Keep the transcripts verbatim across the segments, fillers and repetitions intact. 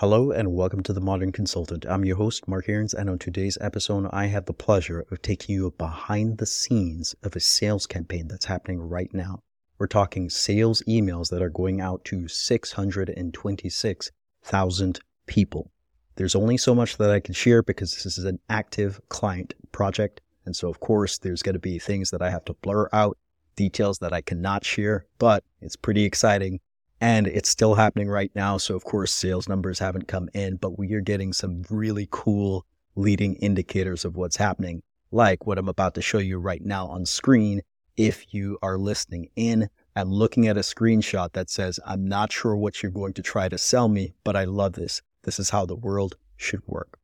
Hello and welcome to The Modern Consultant. I'm your host, Mark Aarons, and on today's episode, I have the pleasure of taking you behind the scenes of a sales campaign that's happening right now. We're talking sales emails that are going out to six hundred twenty-six thousand people. There's only so much that I can share because this is an active client project. And so, of course, there's going to be things that I have to blur out, details that I cannot share, but it's pretty exciting. And it's still happening right now. So, of course, sales numbers haven't come in, but we are getting some really cool leading indicators of what's happening, like what I'm about to show you right now on screen. If you are listening in and looking at a screenshot that says, I'm not sure what you're going to try to sell me, but I love this. This is how the world should work.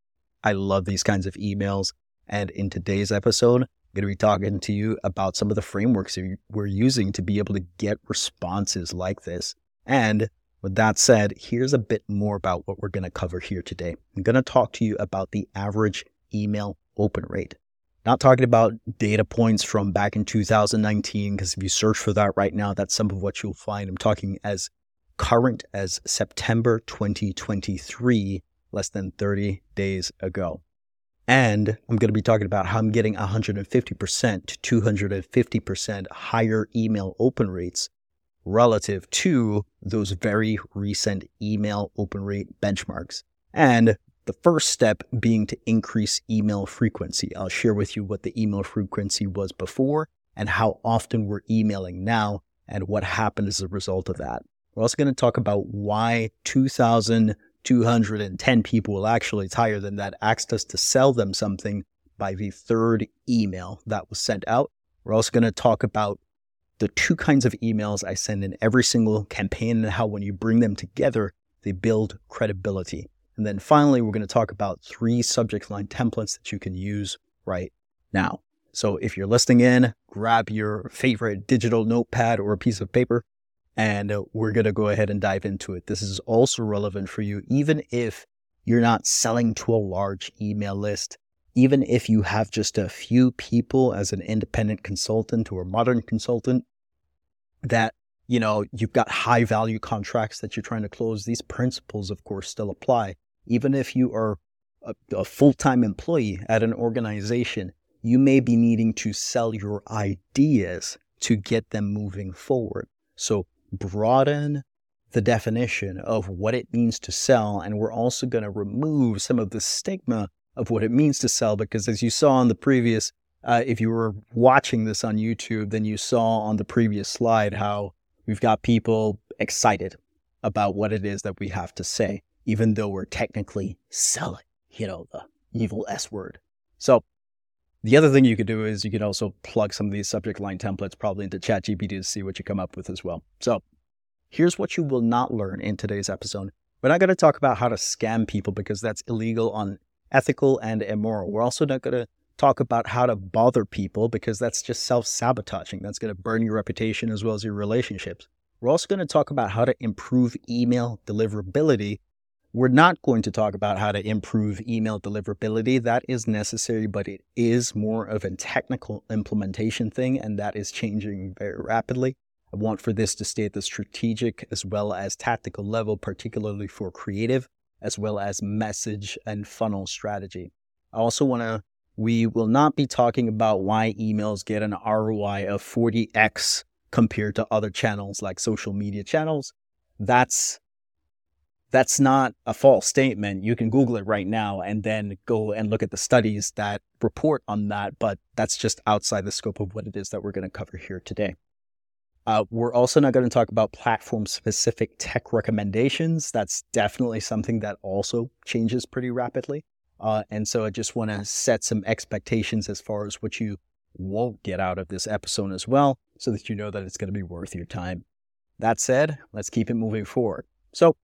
I love these kinds of emails. And in today's episode, I'm going to be talking to you about some of the frameworks we're using to be able to get responses like this. And with that said, here's a bit more about what we're going to cover here today. I'm going to talk to you about the average email open rate. Not talking about data points from back in two thousand nineteen, because if you search for that right now, that's some of what you'll find. I'm talking as current as September twenty twenty-three, less than thirty days ago. And I'm going to be talking about how I'm getting one hundred fifty percent to two hundred fifty percent higher email open rates relative to those very recent email open rate benchmarks. And the first step being to increase email frequency. I'll share with you what the email frequency was before and how often we're emailing now and what happened as a result of that. We're also going to talk about why two thousand two hundred ten people, well, actually it's higher than that, asked us to sell them something by the third email that was sent out. We're also going to talk about the two kinds of emails I send in every single campaign and how when you bring them together, they build credibility. And then finally, we're going to talk about three subject line templates that you can use right now. So if you're listening in, grab your favorite digital notepad or a piece of paper, and we're going to go ahead and dive into it. This is also relevant for you, even if you're not selling to a large email list. Even if you have just a few people as an independent consultant or a modern consultant that, you know, you've got high value contracts that you're trying to close, these principles, of course, still apply. Even if you are a, a full-time employee at an organization, you may be needing to sell your ideas to get them moving forward. So broaden the definition of what it means to sell. And we're also going to remove some of the stigma of what it means to sell, because as you saw on the previous, uh, if you were watching this on YouTube, then you saw on the previous slide how we've got people excited about what it is that we have to say, even though we're technically selling, you know, the evil S word. So the other thing you could do is you could also plug some of these subject line templates probably into ChatGPT to see what you come up with as well. So here's what you will not learn in today's episode. We're not going to talk about how to scam people because that's illegal on ethical and immoral. We're also not going to talk about how to bother people because that's just self-sabotaging. That's going to burn your reputation as well as your relationships. We're also going to talk about how to improve email deliverability. We're not going to talk about how to improve email deliverability. That is necessary, but it is more of a technical implementation thing, and that is changing very rapidly. I want for this to stay at the strategic as well as tactical level, particularly for creative, as well as message and funnel strategy. I also want to, we will not be talking about why emails get an R O I of forty X compared to other channels like social media channels. That's, that's not a false statement. You can Google it right now and then go and look at the studies that report on that, but that's just outside the scope of what it is that we're going to cover here today. Uh, we're also not going to talk about platform-specific tech recommendations. That's definitely something that also changes pretty rapidly. Uh, and so I just want to set some expectations as far as what you won't get out of this episode as well, so that you know that it's going to be worth your time. That said, let's keep it moving forward. So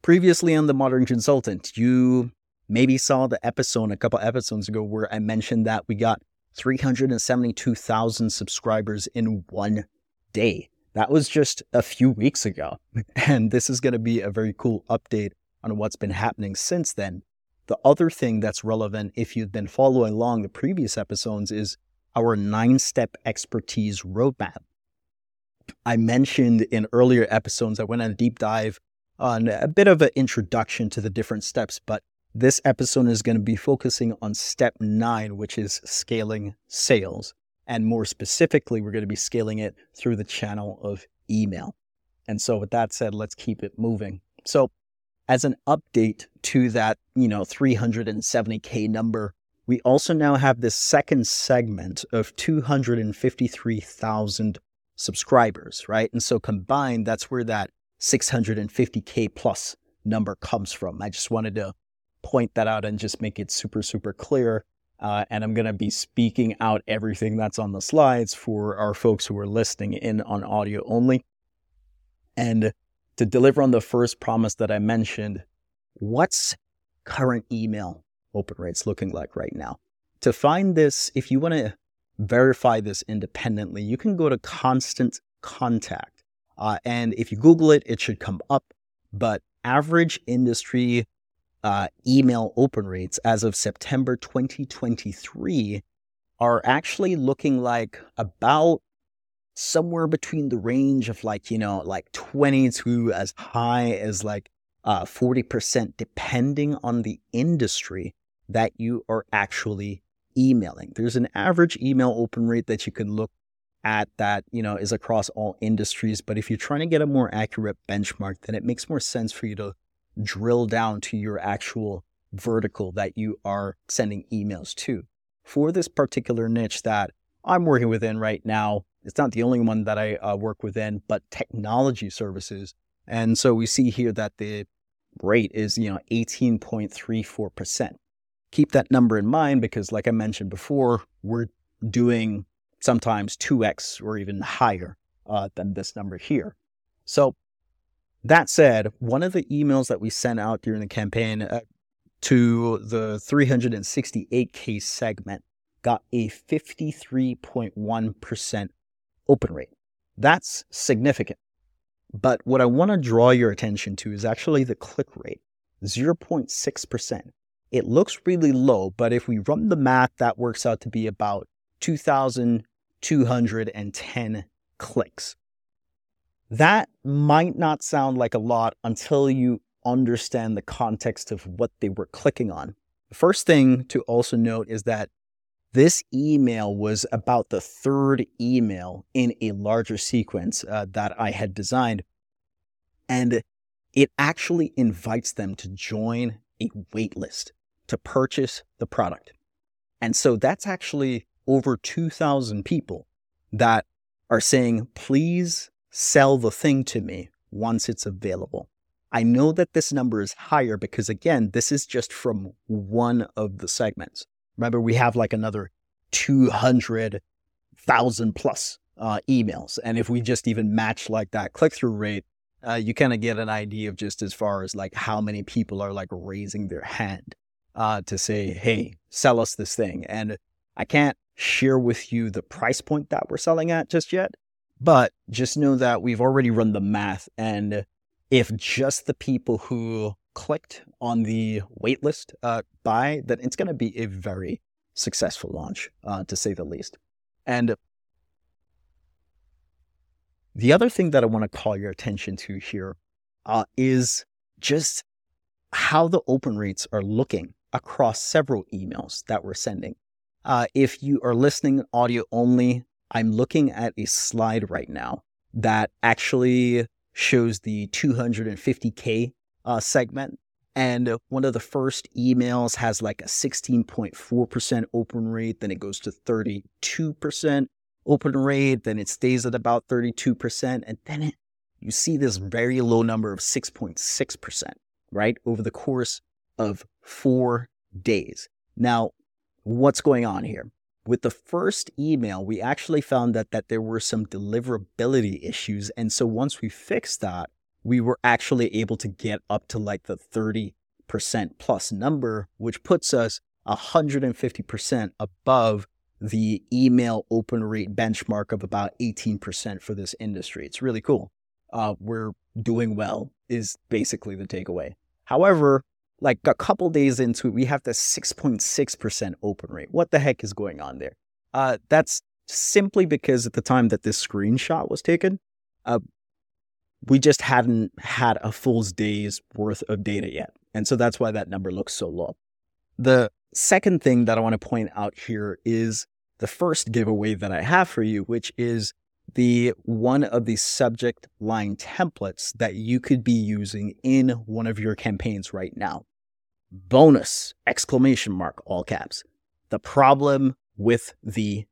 previously on The Modern Consultant, you maybe saw the episode a couple episodes ago where I mentioned that we got three hundred seventy-two thousand subscribers in one day. That was just a few weeks ago. And this is going to be a very cool update on what's been happening since then. The other thing that's relevant, if you've been following along the previous episodes, is our nine-step expertise roadmap. I mentioned in earlier episodes, I went on a deep dive on a bit of an introduction to the different steps, but this episode is going to be focusing on step nine, which is scaling sales. And more specifically, we're going to be scaling it through the channel of email. And so with that said, let's keep it moving. So as an update to that, you know, three hundred seventy K number, we also now have this second segment of two hundred fifty-three thousand subscribers, right? And so combined, that's where that six hundred fifty K plus number comes from. I just wanted to point that out and just make it super, super clear. Uh, and I'm going to be speaking out everything that's on the slides for our folks who are listening in on audio only. And to deliver on the first promise that I mentioned, what's current email open rates looking like right now? To find this, if you want to verify this independently, you can go to Constant Contact. Uh, and if you Google it, it should come up. But average industry uh, email open rates as of September twenty twenty-three are actually looking like about somewhere between the range of like, you know, like twenty to as high as like uh, forty percent, depending on the industry that you are actually emailing. There's an average email open rate that you can look at that, you know, is across all industries. But if you're trying to get a more accurate benchmark, then it makes more sense for you to drill down to your actual vertical that you are sending emails to. For this particular niche that I'm working within right now, it's not the only one that I uh, work within, but technology services. And so we see here that the rate is, you know, eighteen point three four percent. Keep that number in mind because, like I mentioned before, we're doing sometimes two x or even higher uh, than this number here. So that said, one of the emails that we sent out during the campaign uh, to the three hundred sixty-eight K segment got a fifty-three point one percent open rate. That's significant. But what I want to draw your attention to is actually the click rate, zero point six percent. It looks really low, but if we run the math, that works out to be about two thousand two hundred ten clicks. That might not sound like a lot until you understand the context of what they were clicking on. The first thing to also note is that this email was about the third email in a larger sequence uh, that I had designed. And it actually invites them to join a waitlist to purchase the product. And so that's actually over two thousand people that are saying, please sell the thing to me once it's available. I know that this number is higher because, again, this is just from one of the segments. Remember, we have like another two hundred thousand plus uh, emails. And if we just even match like that click-through rate, uh, you kind of get an idea of just as far as like how many people are like raising their hand uh, to say, hey, sell us this thing. And I can't share with you the price point that we're selling at just yet, but just know that we've already run the math. And if just the people who clicked on the waitlist uh, buy, then it's going to be a very successful launch, uh, to say the least. And the other thing that I want to call your attention to here uh, is just how the open rates are looking across several emails that we're sending. Uh, if you are listening audio only, I'm looking at a slide right now that actually shows the two hundred fifty K Uh, segment. And one of the first emails has like a sixteen point four percent open rate. Then it goes to thirty-two percent open rate. Then it stays at about thirty-two percent. And then it, you see this very low number of six point six percent, right? Over the course of four days. Now, what's going on here? With the first email, we actually found that, that there were some deliverability issues. And so once we fixed that, we were actually able to get up to like the thirty percent plus number, which puts us one hundred fifty percent above the email open rate benchmark of about eighteen percent for this industry. It's really cool. Uh, we're doing well is basically the takeaway. However, like a couple days into it, we have the six point six percent open rate. What the heck is going on there? Uh, that's simply because at the time that this screenshot was taken, uh, we just hadn't had a full day's worth of data yet. And so that's why that number looks so low. The second thing that I want to point out here is the first giveaway that I have for you, which is the one of the subject line templates that you could be using in one of your campaigns right now. Bonus, exclamation mark, all caps. The problem with the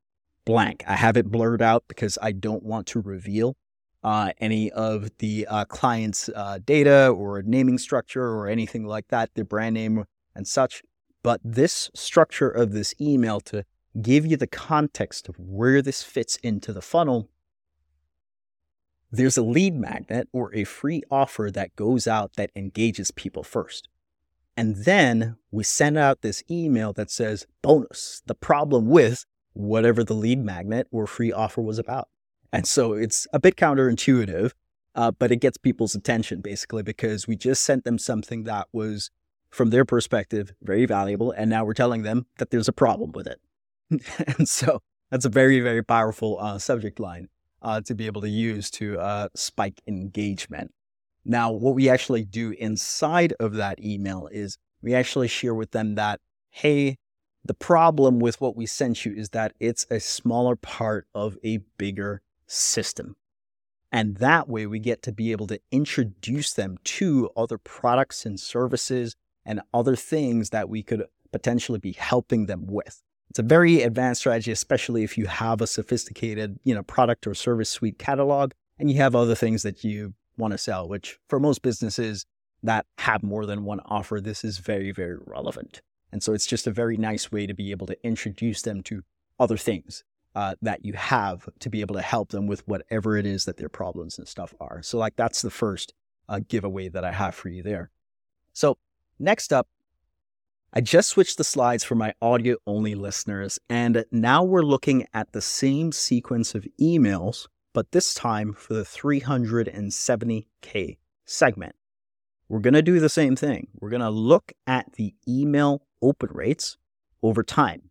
blank. I have it blurred out because I don't want to reveal uh, any of the uh, client's uh, data or naming structure or anything like that, their brand name and such. But this structure of this email to give you the context of where this fits into the funnel, there's a lead magnet or a free offer that goes out that engages people first. And then we send out this email that says, bonus, the problem with whatever the lead magnet or free offer was about. And so it's a bit counterintuitive, uh, but it gets people's attention basically because we just sent them something that was, from their perspective, very valuable. And now we're telling them that there's a problem with it. And so that's a very, very powerful uh, subject line uh, to be able to use to uh, spike engagement. Now, what we actually do inside of that email is we actually share with them that, hey, the problem with what we sent you is that it's a smaller part of a bigger system. And that way we get to be able to introduce them to other products and services and other things that we could potentially be helping them with. It's a very advanced strategy, especially if you have a sophisticated, you know, product or service suite catalog and you have other things that you want to sell, which for most businesses that have more than one offer, this is very, very relevant. And so it's just a very nice way to be able to introduce them to other things uh, that you have to be able to help them with whatever it is that their problems and stuff are. So like that's the first uh, giveaway that I have for you there. So next up, I just switched the slides for my audio-only listeners, and now we're looking at the same sequence of emails, but this time for the three hundred seventy K segment. We're going to do the same thing. We're going to look at the email open rates over time.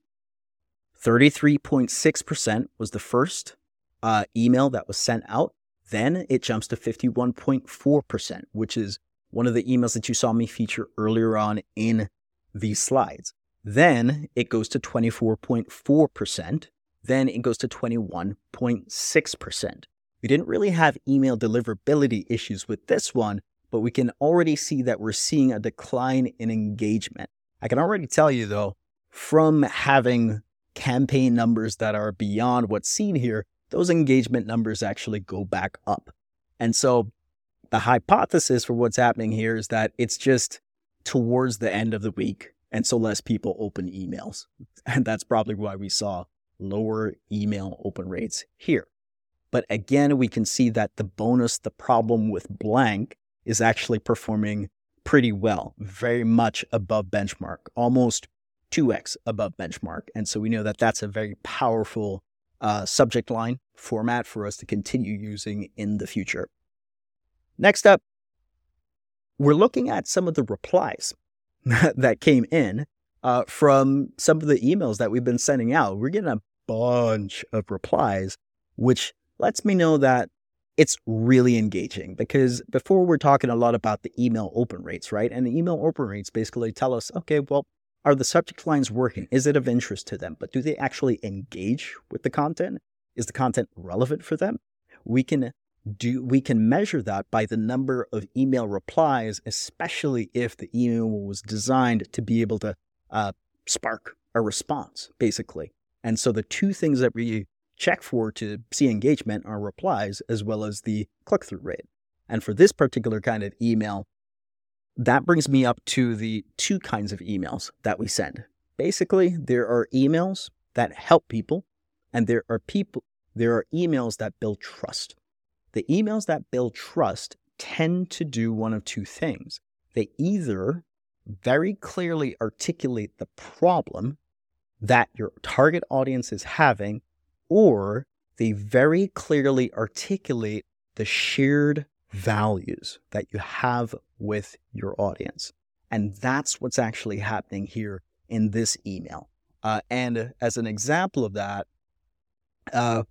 thirty-three point six percent was the first uh, email that was sent out. Then it jumps to fifty-one point four percent, which is one of the emails that you saw me feature earlier on in these slides. Then it goes to twenty-four point four percent. Then it goes to twenty-one point six percent. We didn't really have email deliverability issues with this one, but we can already see that we're seeing a decline in engagement. I can already tell you though, from having campaign numbers that are beyond what's seen here, those engagement numbers actually go back up. And so the hypothesis for what's happening here is that it's just towards the end of the week, and so less people open emails. And that's probably why we saw lower email open rates here. But again, we can see that the bonus, the problem with blank, is actually performing pretty well, very much above benchmark, almost two x above benchmark. And so we know that that's a very powerful uh, subject line format for us to continue using in the future. Next up, we're looking at some of the replies that came in uh, from some of the emails that we've been sending out. We're getting a bunch of replies, which lets me know that it's really engaging because before we're talking a lot about the email open rates, right? And the email open rates basically tell us, okay, well, are the subject lines working? Is it of interest to them? But do they actually engage with the content? Is the content relevant for them? We can Do we can measure that by the number of email replies, especially if the email was designed to be able to uh, spark a response, basically. And so the two things that we check for to see engagement are replies as well as the click-through rate. And for this particular kind of email, that brings me up to the two kinds of emails that we send. Basically, there are emails that help people, and there are people, there are emails that build trust. The emails that build trust tend to do one of two things. They either very clearly articulate the problem that your target audience is having, or they very clearly articulate the shared values that you have with your audience. And that's what's actually happening here in this email. Uh, and as an example of that, uh,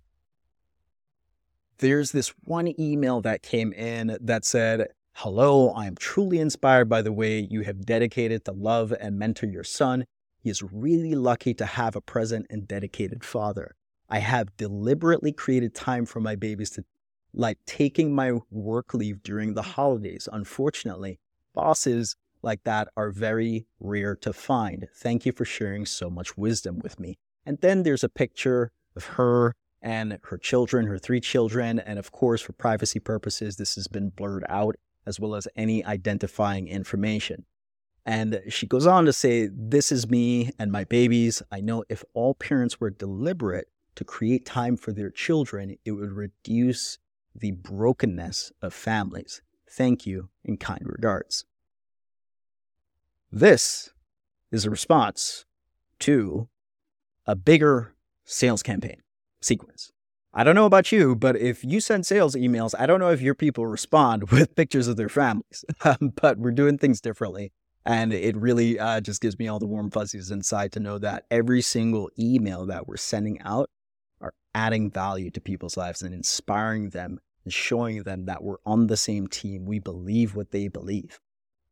there's this one email that came in that said, "Hello, I'm truly inspired by the way you have dedicated to love and mentor your son. He is really lucky to have a present and dedicated father. I have deliberately created time for my babies to, like, taking my work leave during the holidays. Unfortunately, bosses like that are very rare to find. Thank you for sharing so much wisdom with me." And then there's a picture of her and her children, her three children. And of course, for privacy purposes, this has been blurred out, as well as any identifying information. And she goes on to say, "This is me and my babies. I know if all parents were deliberate to create time for their children, it would reduce the brokenness of families. Thank you, in kind regards." This is a response to a bigger sales campaign sequence. I don't know about you, but if you send sales emails, I don't know if your people respond with pictures of their families, um, but we're doing things differently. And it really uh, just gives me all the warm fuzzies inside to know that every single email that we're sending out are adding value to people's lives and inspiring them and showing them that we're on the same team. We believe what they believe,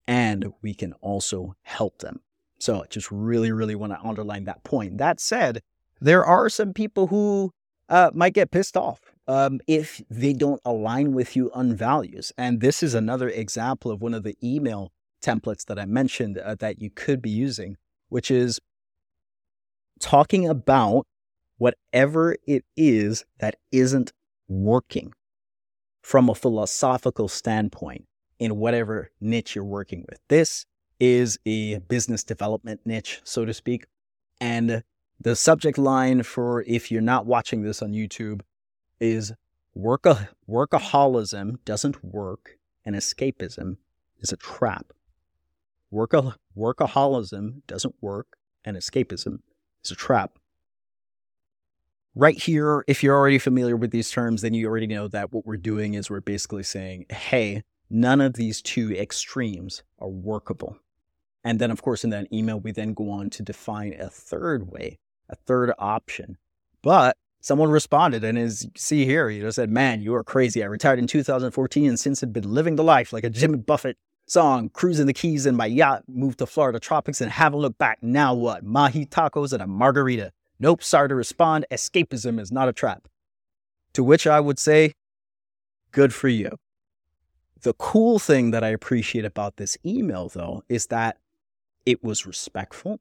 and we can also help them. So I just really, really want to underline that point. That said, there are some people who uh, might get pissed off um, if they don't align with you on values. And this is another example of one of the email templates that I mentioned uh, that you could be using, which is talking about whatever it is that isn't working from a philosophical standpoint in whatever niche you're working with. This is a business development niche, so to speak. And the subject line, for if you're not watching this on YouTube, is Worka- workaholism doesn't work and escapism is a trap. Worka- workaholism doesn't work and escapism is a trap. Right here, if you're already familiar with these terms, then you already know that what we're doing is we're basically saying, hey, none of these two extremes are workable. And then, of course, in that email, we then go on to define a third way, a third option. But someone responded, and as you see here, you know, said, "Man, you are crazy. I retired in two thousand fourteen and since have been living the life like a Jimmy Buffett song, cruising the Keys in my yacht, moved to Florida tropics and haven't looked back. Now what? Mahi tacos and a margarita. Nope, sorry to respond. Escapism is not a trap." To which I would say, good for you. The cool thing that I appreciate about this email, though, is that it was respectful.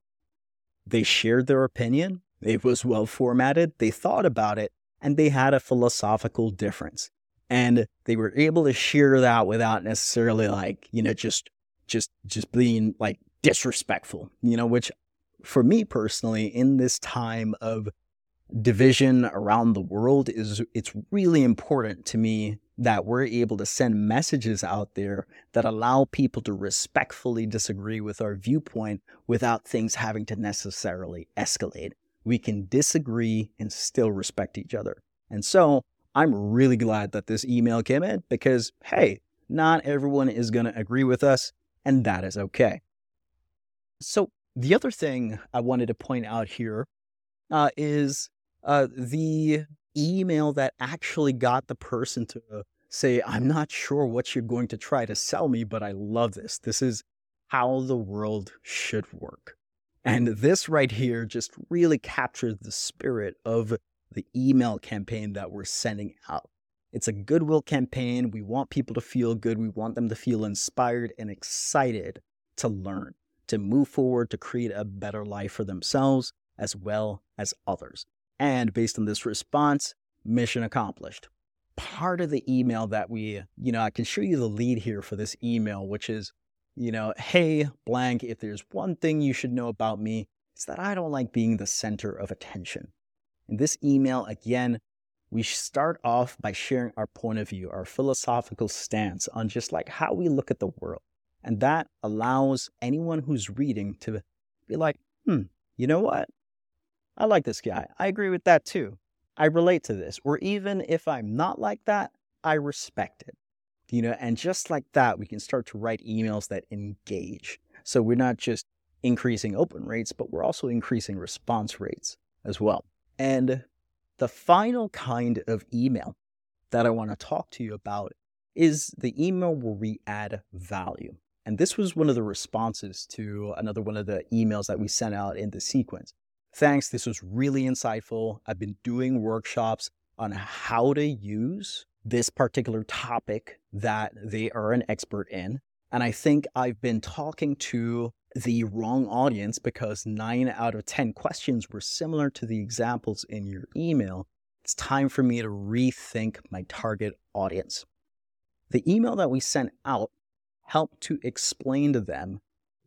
They shared their opinion. It was well formatted. They thought about it, and they had a philosophical difference. And they were able to share that without necessarily, like, you know, just just just being like disrespectful, you know, which for me personally, in this time of division around the world, is it's really important to me that we're able to send messages out there that allow people to respectfully disagree with our viewpoint without things having to necessarily escalate. We can disagree and still respect each other. And so I'm really glad that this email came in because, hey, not everyone is going to agree with us, and that is okay. So the other thing I wanted to point out here uh, is uh, the email that actually got the person to say, "I'm not sure what you're going to try to sell me, but I love this. This is how the world should work." And this right here just really captures the spirit of the email campaign that we're sending out. It's a goodwill campaign. We want people to feel good. We want them to feel inspired and excited to learn, to move forward, to create a better life for themselves as well as others. And based on this response, mission accomplished. Part of the email that we, you know, I can show you the lead here for this email, which is, you know, "Hey, blank, if there's one thing you should know about me, it's that I don't like being the center of attention." In this email, again, we start off by sharing our point of view, our philosophical stance on just like how we look at the world. And that allows anyone who's reading to be like, hmm, you know what? I like this guy. I agree with that too. I relate to this. Or even if I'm not like that, I respect it. You know, and just like that, we can start to write emails that engage. So we're not just increasing open rates, but we're also increasing response rates as well. And the final kind of email that I want to talk to you about is the email where we add value. And this was one of the responses to another one of the emails that we sent out in the sequence. Thanks, this was really insightful. I've been doing workshops on how to use this particular topic that they are an expert in. And I think I've been talking to the wrong audience because nine out of ten questions were similar to the examples in your email. It's time for me to rethink my target audience. The email that we sent out help to explain to them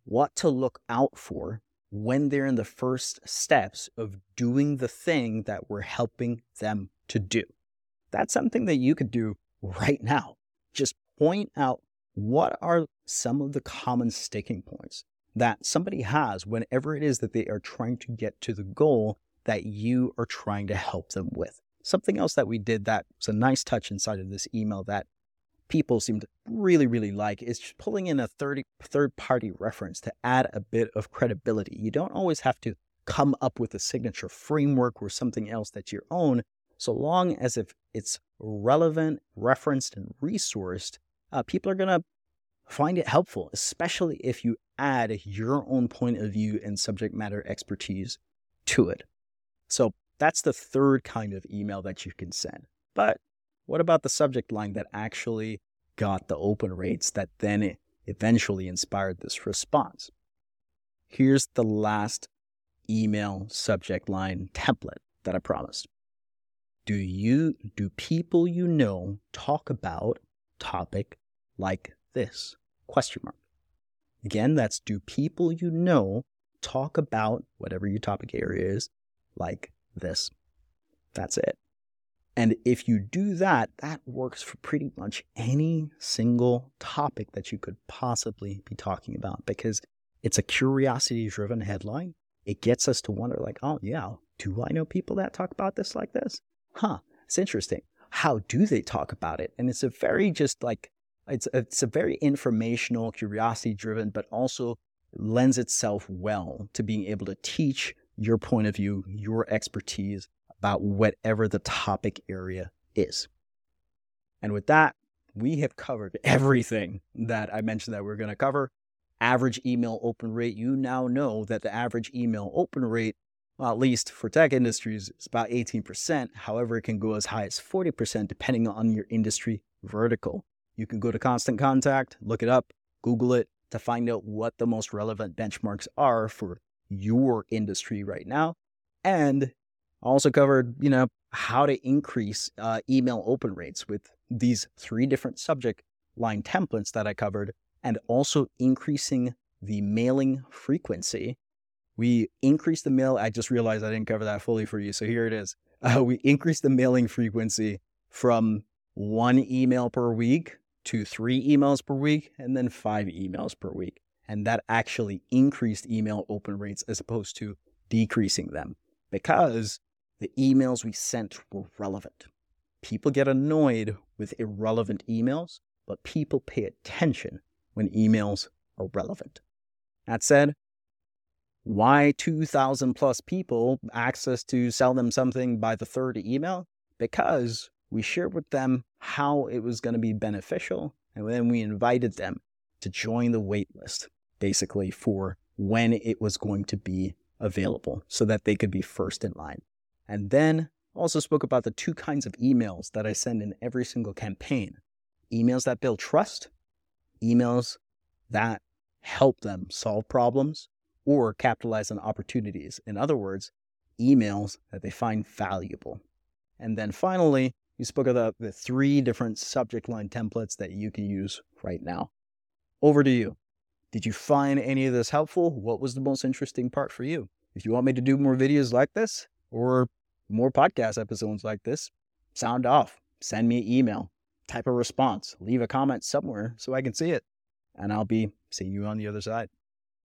what to look out for when they're in the first steps of doing the thing that we're helping them to do. That's something that you could do right now. Just point out what are some of the common sticking points that somebody has whenever it is that they are trying to get to the goal that you are trying to help them with. Something else that we did that was a nice touch inside of this email that people seem to really, really like is just pulling in a third, third-party reference to add a bit of credibility. You don't always have to come up with a signature framework or something else that's your own, so long as if it's relevant, referenced, and resourced, uh, people are going to find it helpful, especially if you add your own point of view and subject matter expertise to it. So that's the third kind of email that you can send. But what about the subject line that actually got the open rates that then eventually inspired this response? Here's the last email subject line template that I promised. Do you, do people you know talk about topic like this? Question mark. Again, that's do people you know talk about whatever your topic area is like this? That's it. And if you do that, that works for pretty much any single topic that you could possibly be talking about because it's a curiosity-driven headline. It gets us to wonder like, oh, yeah, do I know people that talk about this like this? Huh, it's interesting. How do they talk about it? And it's a very just like, it's it's a very informational, curiosity-driven, but also lends itself well to being able to teach your point of view, your expertise, about whatever the topic area is. And with that, we have covered everything that I mentioned that we're going to cover. Average email open rate. You now know that the average email open rate, well, at least for tech industries, is about eighteen percent. However, it can go as high as forty percent depending on your industry vertical. You can go to Constant Contact, look it up, Google it to find out what the most relevant benchmarks are for your industry right now. And I also covered, you know, how to increase uh, email open rates with these three different subject line templates that I covered, and also increasing the mailing frequency. We increased the mail. I just realized I didn't cover that fully for you, so here it is. Uh, we increased the mailing frequency from one email per week to three emails per week, and then five emails per week. And that actually increased email open rates as opposed to decreasing them because the emails we sent were relevant. People get annoyed with irrelevant emails, but people pay attention when emails are relevant. That said, why two thousand plus people access to sell them something by the third email? Because we shared with them how it was going to be beneficial, and then we invited them to join the wait list, basically, for when it was going to be available so that they could be first in line. And then also spoke about the two kinds of emails that I send in every single campaign. Emails that build trust, emails that help them solve problems or capitalize on opportunities. In other words, emails that they find valuable. And then finally, we spoke about the three different subject line templates that you can use right now. Over to you. Did you find any of this helpful? What was the most interesting part for you? If you want me to do more videos like this or more podcast episodes like this, sound off, send me an email, type a response, leave a comment somewhere so I can see it, and I'll be seeing you on the other side.